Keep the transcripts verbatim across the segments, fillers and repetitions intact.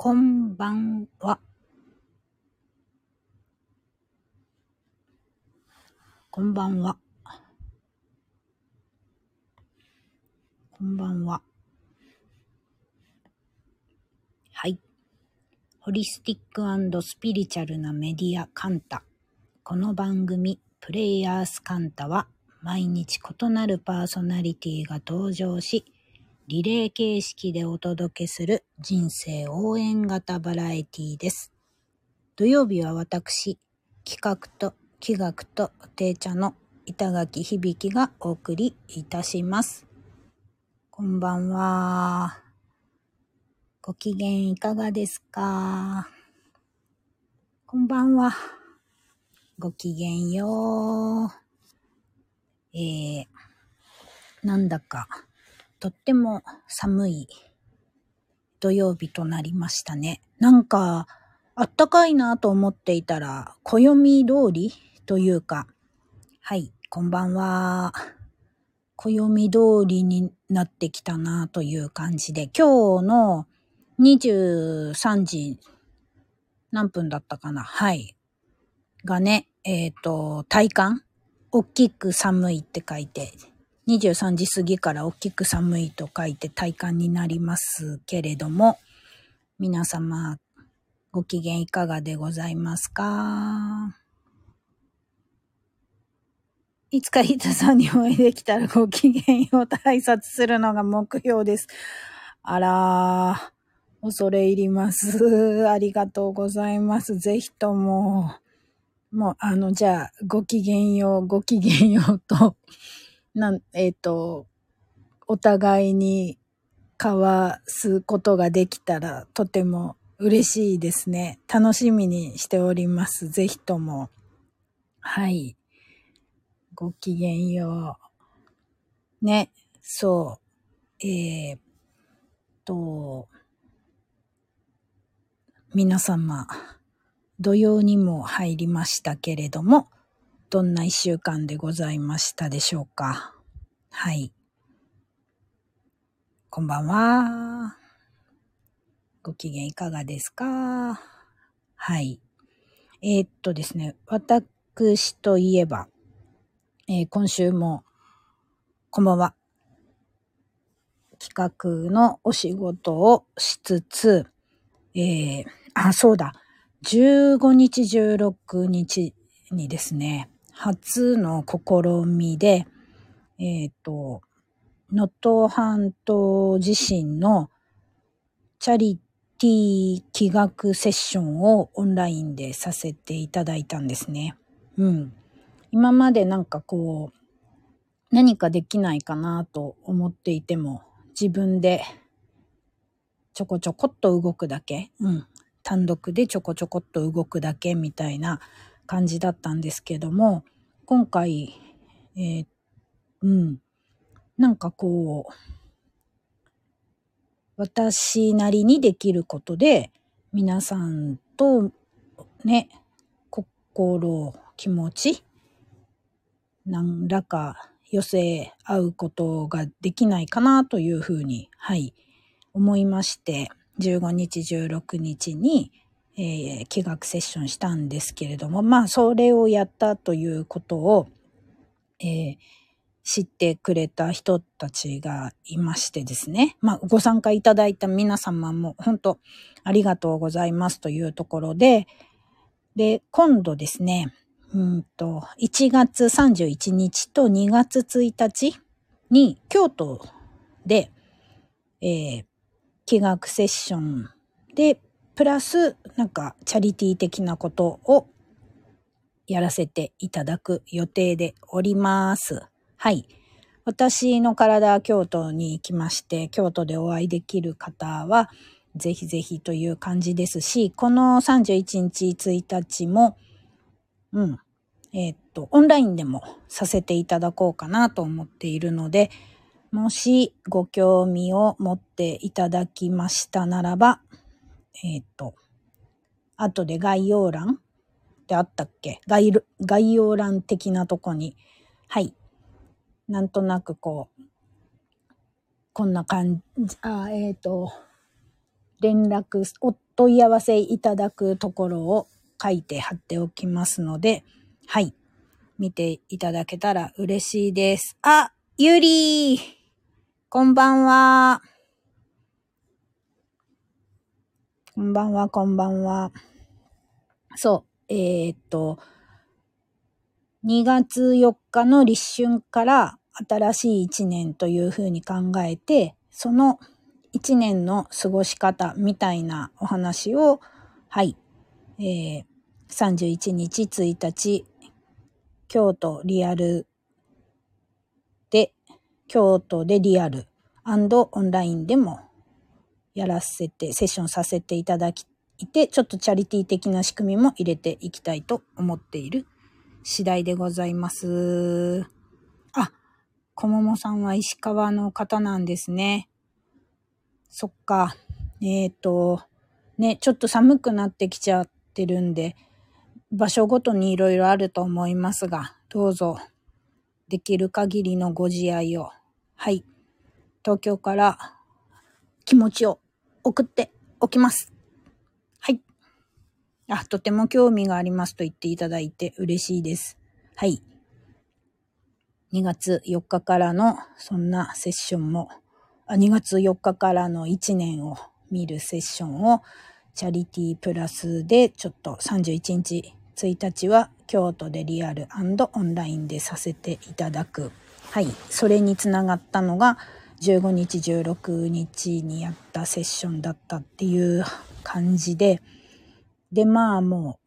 こんばんは。こんばんは。こんばんは。はい。ホリスティック&スピリチュアルなメディアカンタ。この番組プレイヤースカンタは毎日異なるパーソナリティが登場し、リレー形式でお届けする人生応援型バラエティです。土曜日は私、企画と企画と定茶の板垣響がお送りいたします。こんばんは。ご機嫌いかがですか？こんばんは。ご機嫌よう。えー、なんだかとっても寒い土曜日となりましたね。なんかあったかいなと思っていたら暦通りというか、はい、こんばんは。暦通りになってきたなという感じで、今日のにじゅうさんじ何分だったかな、はいがね、えっと体感大きく寒いって書いて、にじゅうさんじ過ぎから大きく寒いと書いて体感になりますけれども、皆様ご機嫌いかがでございますか？いつかヒタさんにお会いできたらご機嫌ようと挨拶するのが目標です。あらー、恐れ入ります。ありがとうございます。ぜひとも、もうあの、じゃあご機嫌よう、ご機嫌ようと。なんえっとお互いに交わすことができたらとても嬉しいですね。楽しみにしております。ぜひとも、はい、ごきげんようね。そうえー、っと皆様土曜にも入りましたけれども。どんな一週間でございましたでしょうか。はい。こんばんは。ご機嫌いかがですか。はい。えー、っとですね、私といえば、えー、今週も、こんばんは。企画のお仕事をしつつ、えー、あ、そうだ。じゅうごにち、じゅうろくにちにですね、初の試みで、えっと、能登半島地震のチャリティー企画セッションをオンラインでさせていただいたんですね。うん。今までなんかこう、何かできないかなと思っていても、自分でちょこちょこっと動くだけ、うん。単独でちょこちょこっと動くだけみたいな感じだったんですけども、今回、えー、うん、なんかこう、私なりにできることで、皆さんとね、心、気持ち、何らか寄せ合うことができないかなというふうに、はい、思いまして、じゅうごにち、じゅうろくにちに、えー、企画セッションしたんですけれども、まあそれをやったということを、えー、知ってくれた人たちがいましてですね、まあご参加いただいた皆様も本当ありがとうございますというところで、で今度ですね、うんといちがつさんじゅういちにちとにがつついたちに京都で、えー、企画セッションでプラスなんかチャリティー的なことをやらせていただく予定でおります。はい。私の体京都に行きまして、京都でお会いできる方はぜひぜひという感じですし、このさんじゅういちにちついたちも、うん、えー、っとオンラインでもさせていただこうかなと思っているので、もしご興味を持っていただきましたならば。えっと、あとで概要欄ってあったっけ？概、概要欄的なとこに、はい。なんとなくこう、こんな感じ、あ、えっと、連絡、問い合わせいただくところを書いて貼っておきますので、はい。見ていただけたら嬉しいです。あ、ゆりー、こんばんは。こんばんは、こんばんは。そう、えー、っと、にがつよっかの立春から新しいいちねんというふうに考えて、そのいちねんの過ごし方みたいなお話を、はい、えー、さんじゅういちにち、ついたち、京都リアルで、京都でリアル&オンラインでもやらせて、セッションさせていただきて、ちょっとチャリティー的な仕組みも入れていきたいと思っている次第でございます。あ、小桃さんは石川の方なんですね。そっか。えっと、ね、ちょっと寒くなってきちゃってるんで、場所ごとにいろいろあると思いますが、どうぞできる限りのご自愛を、はい、東京から気持ちを送っておきます。はい。あ、とても興味がありますと言っていただいて嬉しいです。はい。にがつよっかからのそんなセッションも、あ、にがつよっかからのいちねんを見るセッションをチャリティープラスでちょっとさんじゅういちにち、ついたちは京都でリアル&オンラインでさせていただく。はい。それにつながったのがじゅうごにち、じゅうろくにちにやったセッションだったっていう感じで。で、まあも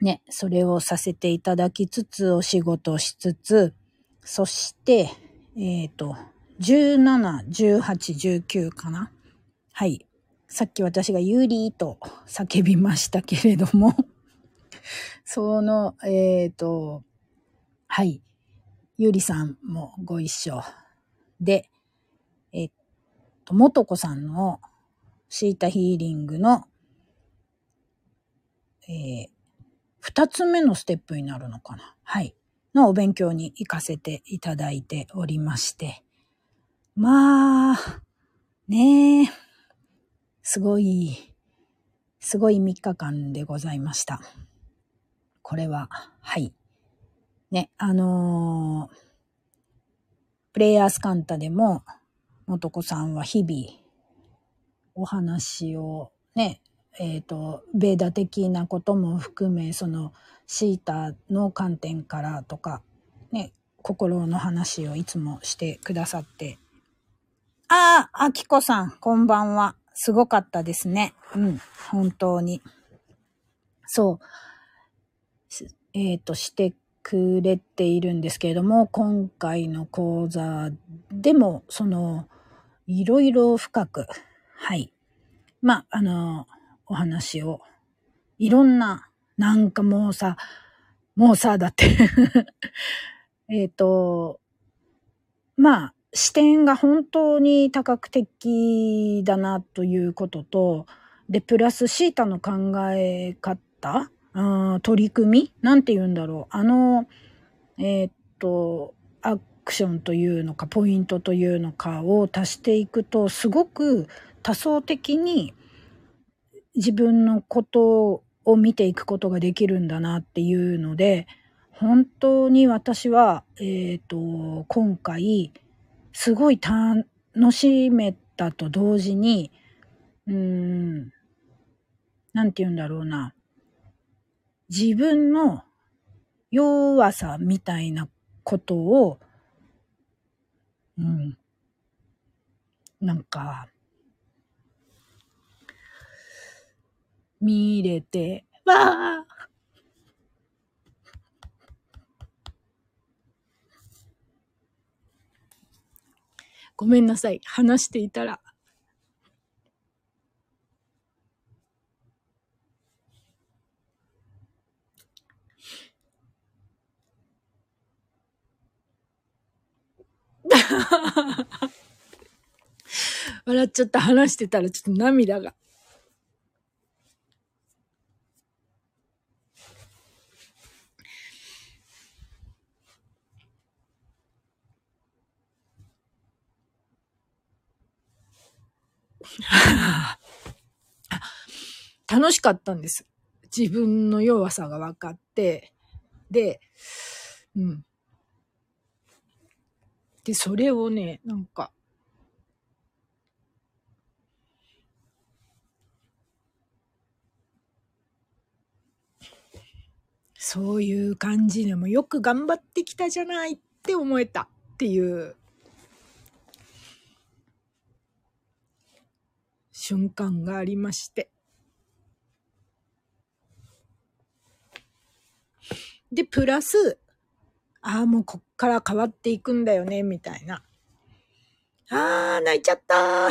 うね、それをさせていただきつつお仕事しつつ、そして、えっと、じゅうなな、じゅうはち、じゅうきゅうかな。はい。さっき私がユーリーと叫びましたけれども、その、えっと、はい、ユーリさんもご一緒で、えっと、もとこさんのシータヒーリングの、えー、二つ目のステップになるのかな。はい。のお勉強に行かせていただいておりまして。まあ、ねえ。すごい、すごいみっかかんでございました。これは、はい。ね、あのー、プレイヤースカンタでも、もとこさんは日々、お話をね、えっと、ベーダ的なことも含め、その、シータの観点からとか、ね、心の話をいつもしてくださって。ああ、あきこさん、こんばんは。すごかったですね。うん。本当に。そう。えっと、してくれているんですけれども、今回の講座でも、その、いろいろ深く、はい。まあ、あの、お話を、いろんな、なんかもうさ、もうさ、だって。えっと、まあ、視点が本当に多角的だなということと、で、プラスシータの考え方、あ、取り組みなんて言うんだろう。あの、えー、っと、アクションというのか、ポイントというのかを足していくと、すごく多層的に自分のことを見ていくことができるんだなっていうので、本当に私は、えー、っと、今回、すごい楽しめたと同時に、うーん、なんて言うんだろうな。自分の弱さみたいなことを、うん、なんか、見れて、わー！ごめんなさい。話していたら。笑っちゃった。話してたらちょっと涙が。楽しかったんです。自分の弱さが分かって、で、うん。で、それをね、なんか、そういう感じでもよく頑張ってきたじゃないって思えたっていう瞬間がありまして。で、プラス、ああ、もうこっから変わっていくんだよね、みたいな。ああ、泣いちゃったー。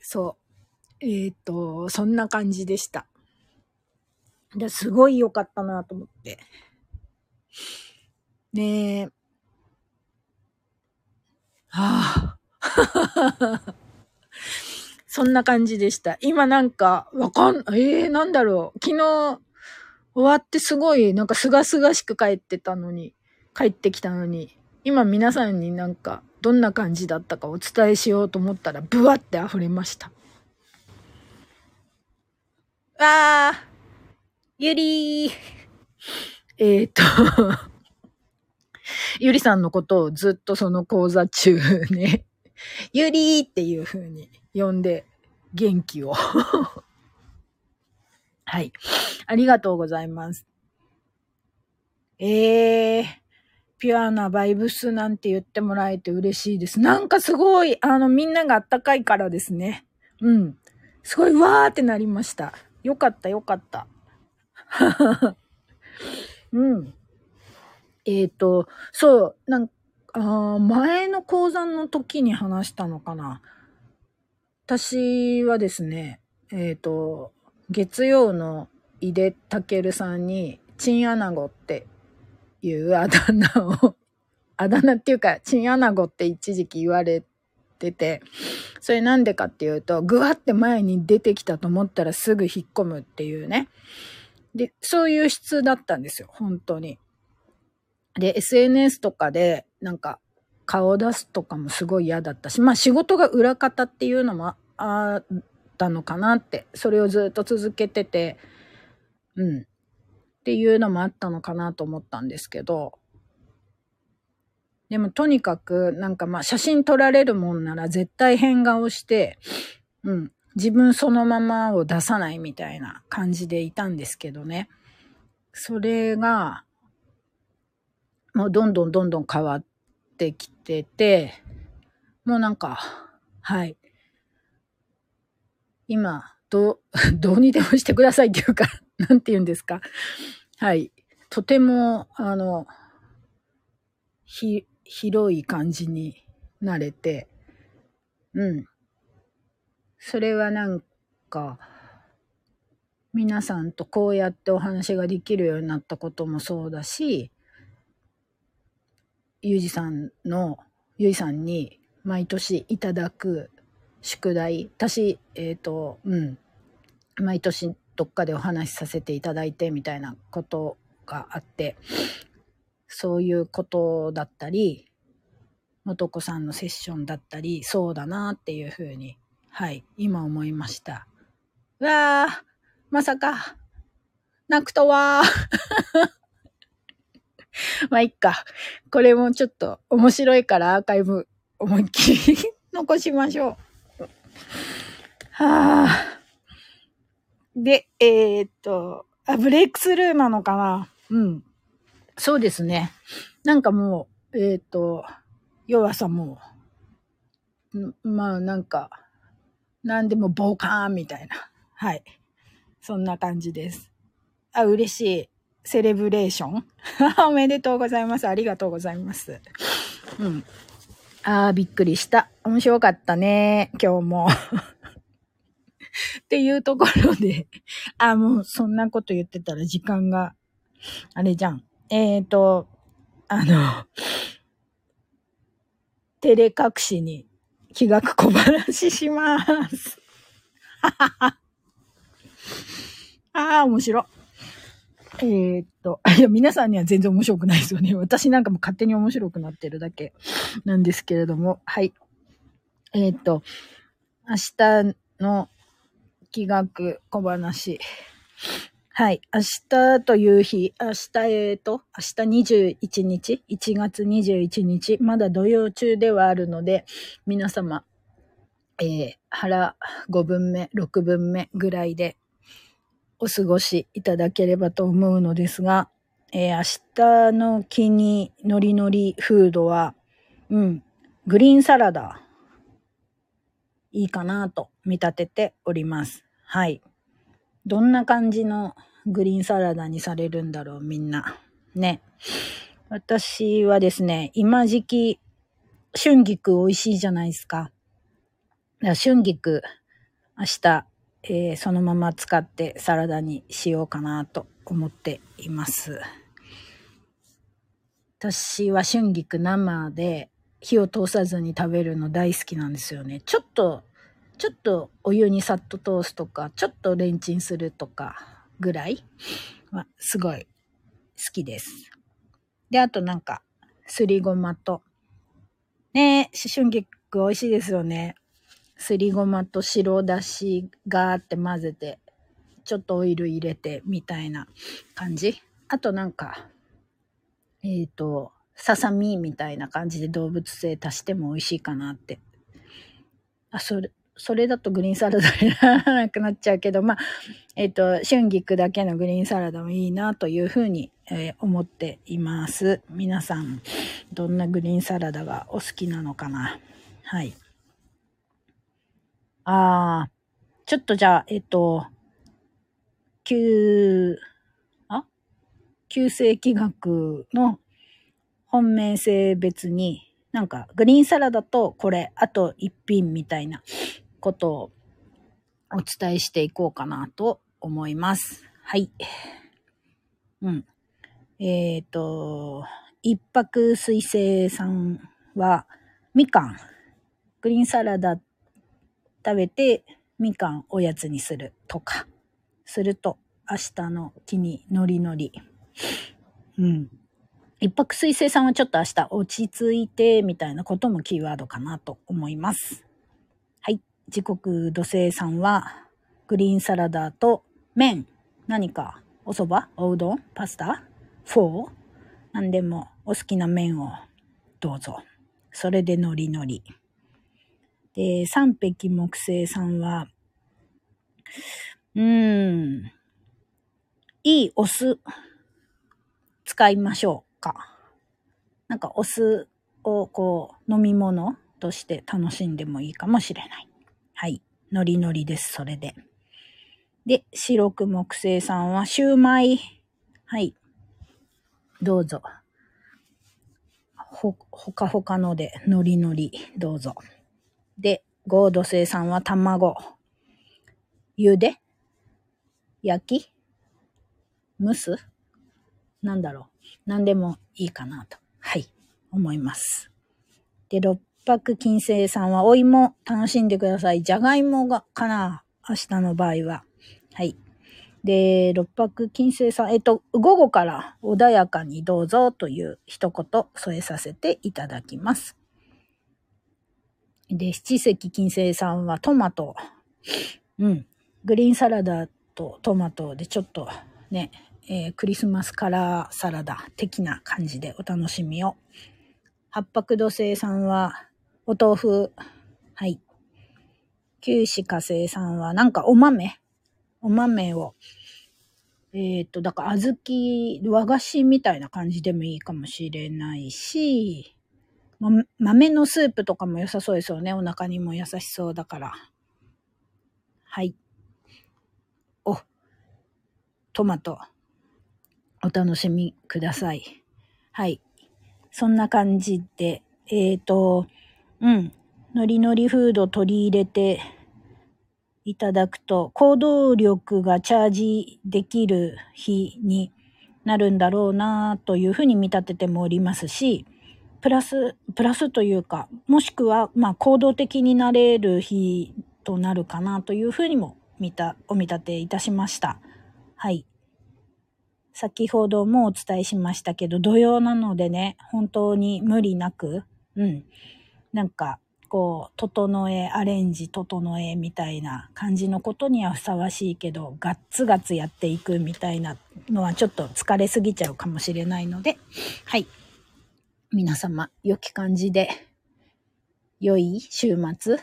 そう。えっと、そんな感じでした。ですごい良かったなと思って。ねえ。ああ。そんな感じでした。今なんか、わかん、ええー、なんだろう。昨日終わってすごい、なんかすがすがしく帰ってたのに、帰ってきたのに、今皆さんになんか、どんな感じだったかお伝えしようと思ったらブワって溢れました。あー、ゆりー。えっとゆりさんのことをずっとその講座中ね、ゆりーっていう風に呼んで元気をはい、ありがとうございます。えー。ピュアなバイブスなんて言ってもらえて嬉しいです。なんかすごい、あの、みんながあったかいからですね。うん。すごい、わーってなりました。よかった、よかった。うん。えっと、そう、なんか、あ、前の講座の時に話したのかな。私はですね、えっと、月曜の井出武さんに、チンアナゴって、いうあだ名をあだ名っていうかチンアナゴって一時期言われてて、それなんでかっていうと、ぐわって前に出てきたと思ったらすぐ引っ込むっていうね。で、そういう質だったんですよ、本当に。で、 エスエヌエス とかでなんか顔を出すとかもすごい嫌だったし、まあ仕事が裏方っていうのもあったのかなって、それをずっと続けてて、うんっていうのもあったのかなと思ったんですけど、でもとにかくなんかまあ写真撮られるもんなら絶対変顔して、うん、自分そのままを出さないみたいな感じでいたんですけどね。それがもうどんどんどんどん変わってきてて、もうなんか、はい、今どう、どうにでもしてくださいっていうか、なんて言うんですか。はい。とても、あの、ひ、広い感じになれて、うん。それはなんか、皆さんとこうやってお話ができるようになったこともそうだし、ゆうじさんの、ゆいさんに毎年いただく宿題、私、えっと、うん、毎年、どっかでお話しさせていただいてみたいなことがあって、そういうことだったり、もとこさんのセッションだったり、そうだなっていうふうに、はい、今思いました。うわー、まさか泣くとはまあいっか、これもちょっと面白いからアーカイブ思いっきり残しましょう。はあ。で、えー、っと、あ、ブレイクスルーなのかな？うん。そうですね。なんかもう、えー、っと、弱さも、まあなんか、なんでもボカーンみたいな。はい。そんな感じです。あ、嬉しい。セレブレーションおめでとうございます。ありがとうございます。うん。あー、びっくりした。面白かったね。今日も。っていうところで、あ、もうそんなこと言ってたら時間が、あれじゃん。えっと、あの、照れ隠しに気が小話します。ははは。ああ、面白。えー、っと、いや、皆さんには全然面白くないですよね。私なんかも勝手に面白くなってるだけなんですけれども、はい。えー、っと、明日の気学小話。はい。明日という日、明日、えーと、明日にじゅういちにち、いちがつにじゅういちにち、まだ土曜中ではあるので、皆様、えー、腹ごぶんめ、ろくぶんめぐらいでお過ごしいただければと思うのですが、えー、明日の気にノリノリフードは、うん、グリーンサラダ、いいかなと見立てております。はい。どんな感じのグリーンサラダにされるんだろう、みんな。ね。私はですね、今時期、春菊美味しいじゃないですか。だから春菊、明日、えー、そのまま使ってサラダにしようかなと思っています。私は春菊生で火を通さずに食べるの大好きなんですよね。ちょっと、ちょっとお湯にさっと通すとか、ちょっとレンチンするとかぐらいはすごい好きです。で、あとなんか、すりごまと、ねえ、春菊美味しいですよね。すりごまと白だしガーって混ぜて、ちょっとオイル入れてみたいな感じ。あとなんか、えっと、ささみみたいな感じで動物性足しても美味しいかなって。あ、それ。それだとグリーンサラダにならなくなっちゃうけど、まあ、えっと、春菊だけのグリーンサラダもいいなというふうに、えー、思っています。皆さん、どんなグリーンサラダがお好きなのかな。はい。あー、ちょっとじゃあ、えっと、旧、あ旧世紀学の本命性別に、なんかグリーンサラダとこれ、あと一品みたいなことをお伝えしていこうかなと思います。はい。うん。えっと、一泊水星さんはみかん。グリーンサラダ食べてみかんおやつにするとか。すると明日の気にノリノリ。うん。一泊水星さんはちょっと明日落ち着いてみたいなこともキーワードかなと思います。はい。時刻土星さんはグリーンサラダと麺、何かお蕎麦、おうどん、パスタ、フォー、何でもお好きな麺をどうぞ。それでノリノリ。で、三匹木星さんは、うーん、いいお酢使いましょう。なんかお酢をこう飲み物として楽しんでもいいかもしれない。はい。ノリノリです。それで。で、白く木星さんはシューマイ。はい。どうぞ。ほ、ほかほかのでノリノリ。どうぞ。で、ゴード星さんは卵。茹で？焼き？蒸す？なんだろう。何でもいいかなと、はい、思います。で、六白金星さんはお芋楽しんでください。じゃがいもがかな、明日の場合は。はい。で、六白金星さん、えっと、午後から穏やかにどうぞという一言添えさせていただきます。で、七石金星さんはトマト。うん。グリーンサラダとトマトでちょっとね、えー、クリスマスカラーサラダ的な感じでお楽しみを。八白土星さんはお豆腐。はい。九紫火星さんはなんかお豆お豆を。えっと、だから小豆、和菓子みたいな感じでもいいかもしれないし、ま、豆のスープとかも良さそうですよね。お腹にも優しそうだから。はい。お、トマト。お楽しみください。はい。そんな感じで、えっと、うん。ノリノリフード取り入れていただくと、行動力がチャージできる日になるんだろうなというふうに見立ててもおりますし、プラス、プラスというか、もしくは、まあ、行動的になれる日となるかなというふうにも見た、お見立ていたしました。はい。先ほどもお伝えしましたけど、土曜なのでね、本当に無理なく、うん、なんかこう整え、アレンジ整えみたいな感じのことにはふさわしいけど、ガッツガツやっていくみたいなのはちょっと疲れすぎちゃうかもしれないので、はい、皆様良き感じで良い週末、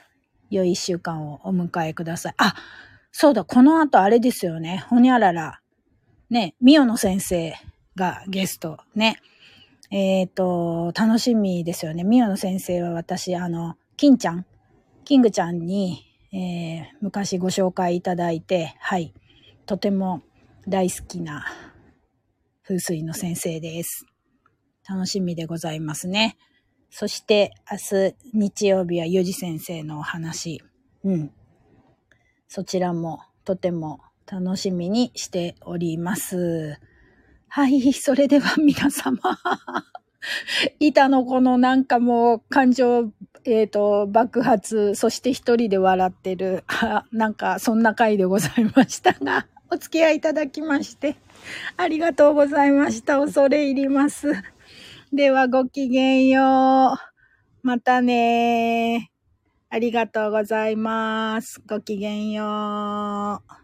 良い一週間をお迎えください。あ、そうだ、この後あれですよね、ほにゃららね、みおの先生がゲストね、えっと、楽しみですよね。みおの先生は私、あの、金ちゃん、キングちゃんに、えー、昔ご紹介いただいて、はい、とても大好きな風水の先生です。楽しみでございますね。そして、明日日曜日はゆじ先生のお話、うん、そちらもとても楽しみにしております。はい、それでは皆様、板の子のなんかもう感情、えっと、爆発、そして一人で笑ってる、なんかそんな回でございましたが、お付き合いいただきまして、ありがとうございました。恐れ入ります。ではごきげんよう。またね。ありがとうございます。ごきげんよう。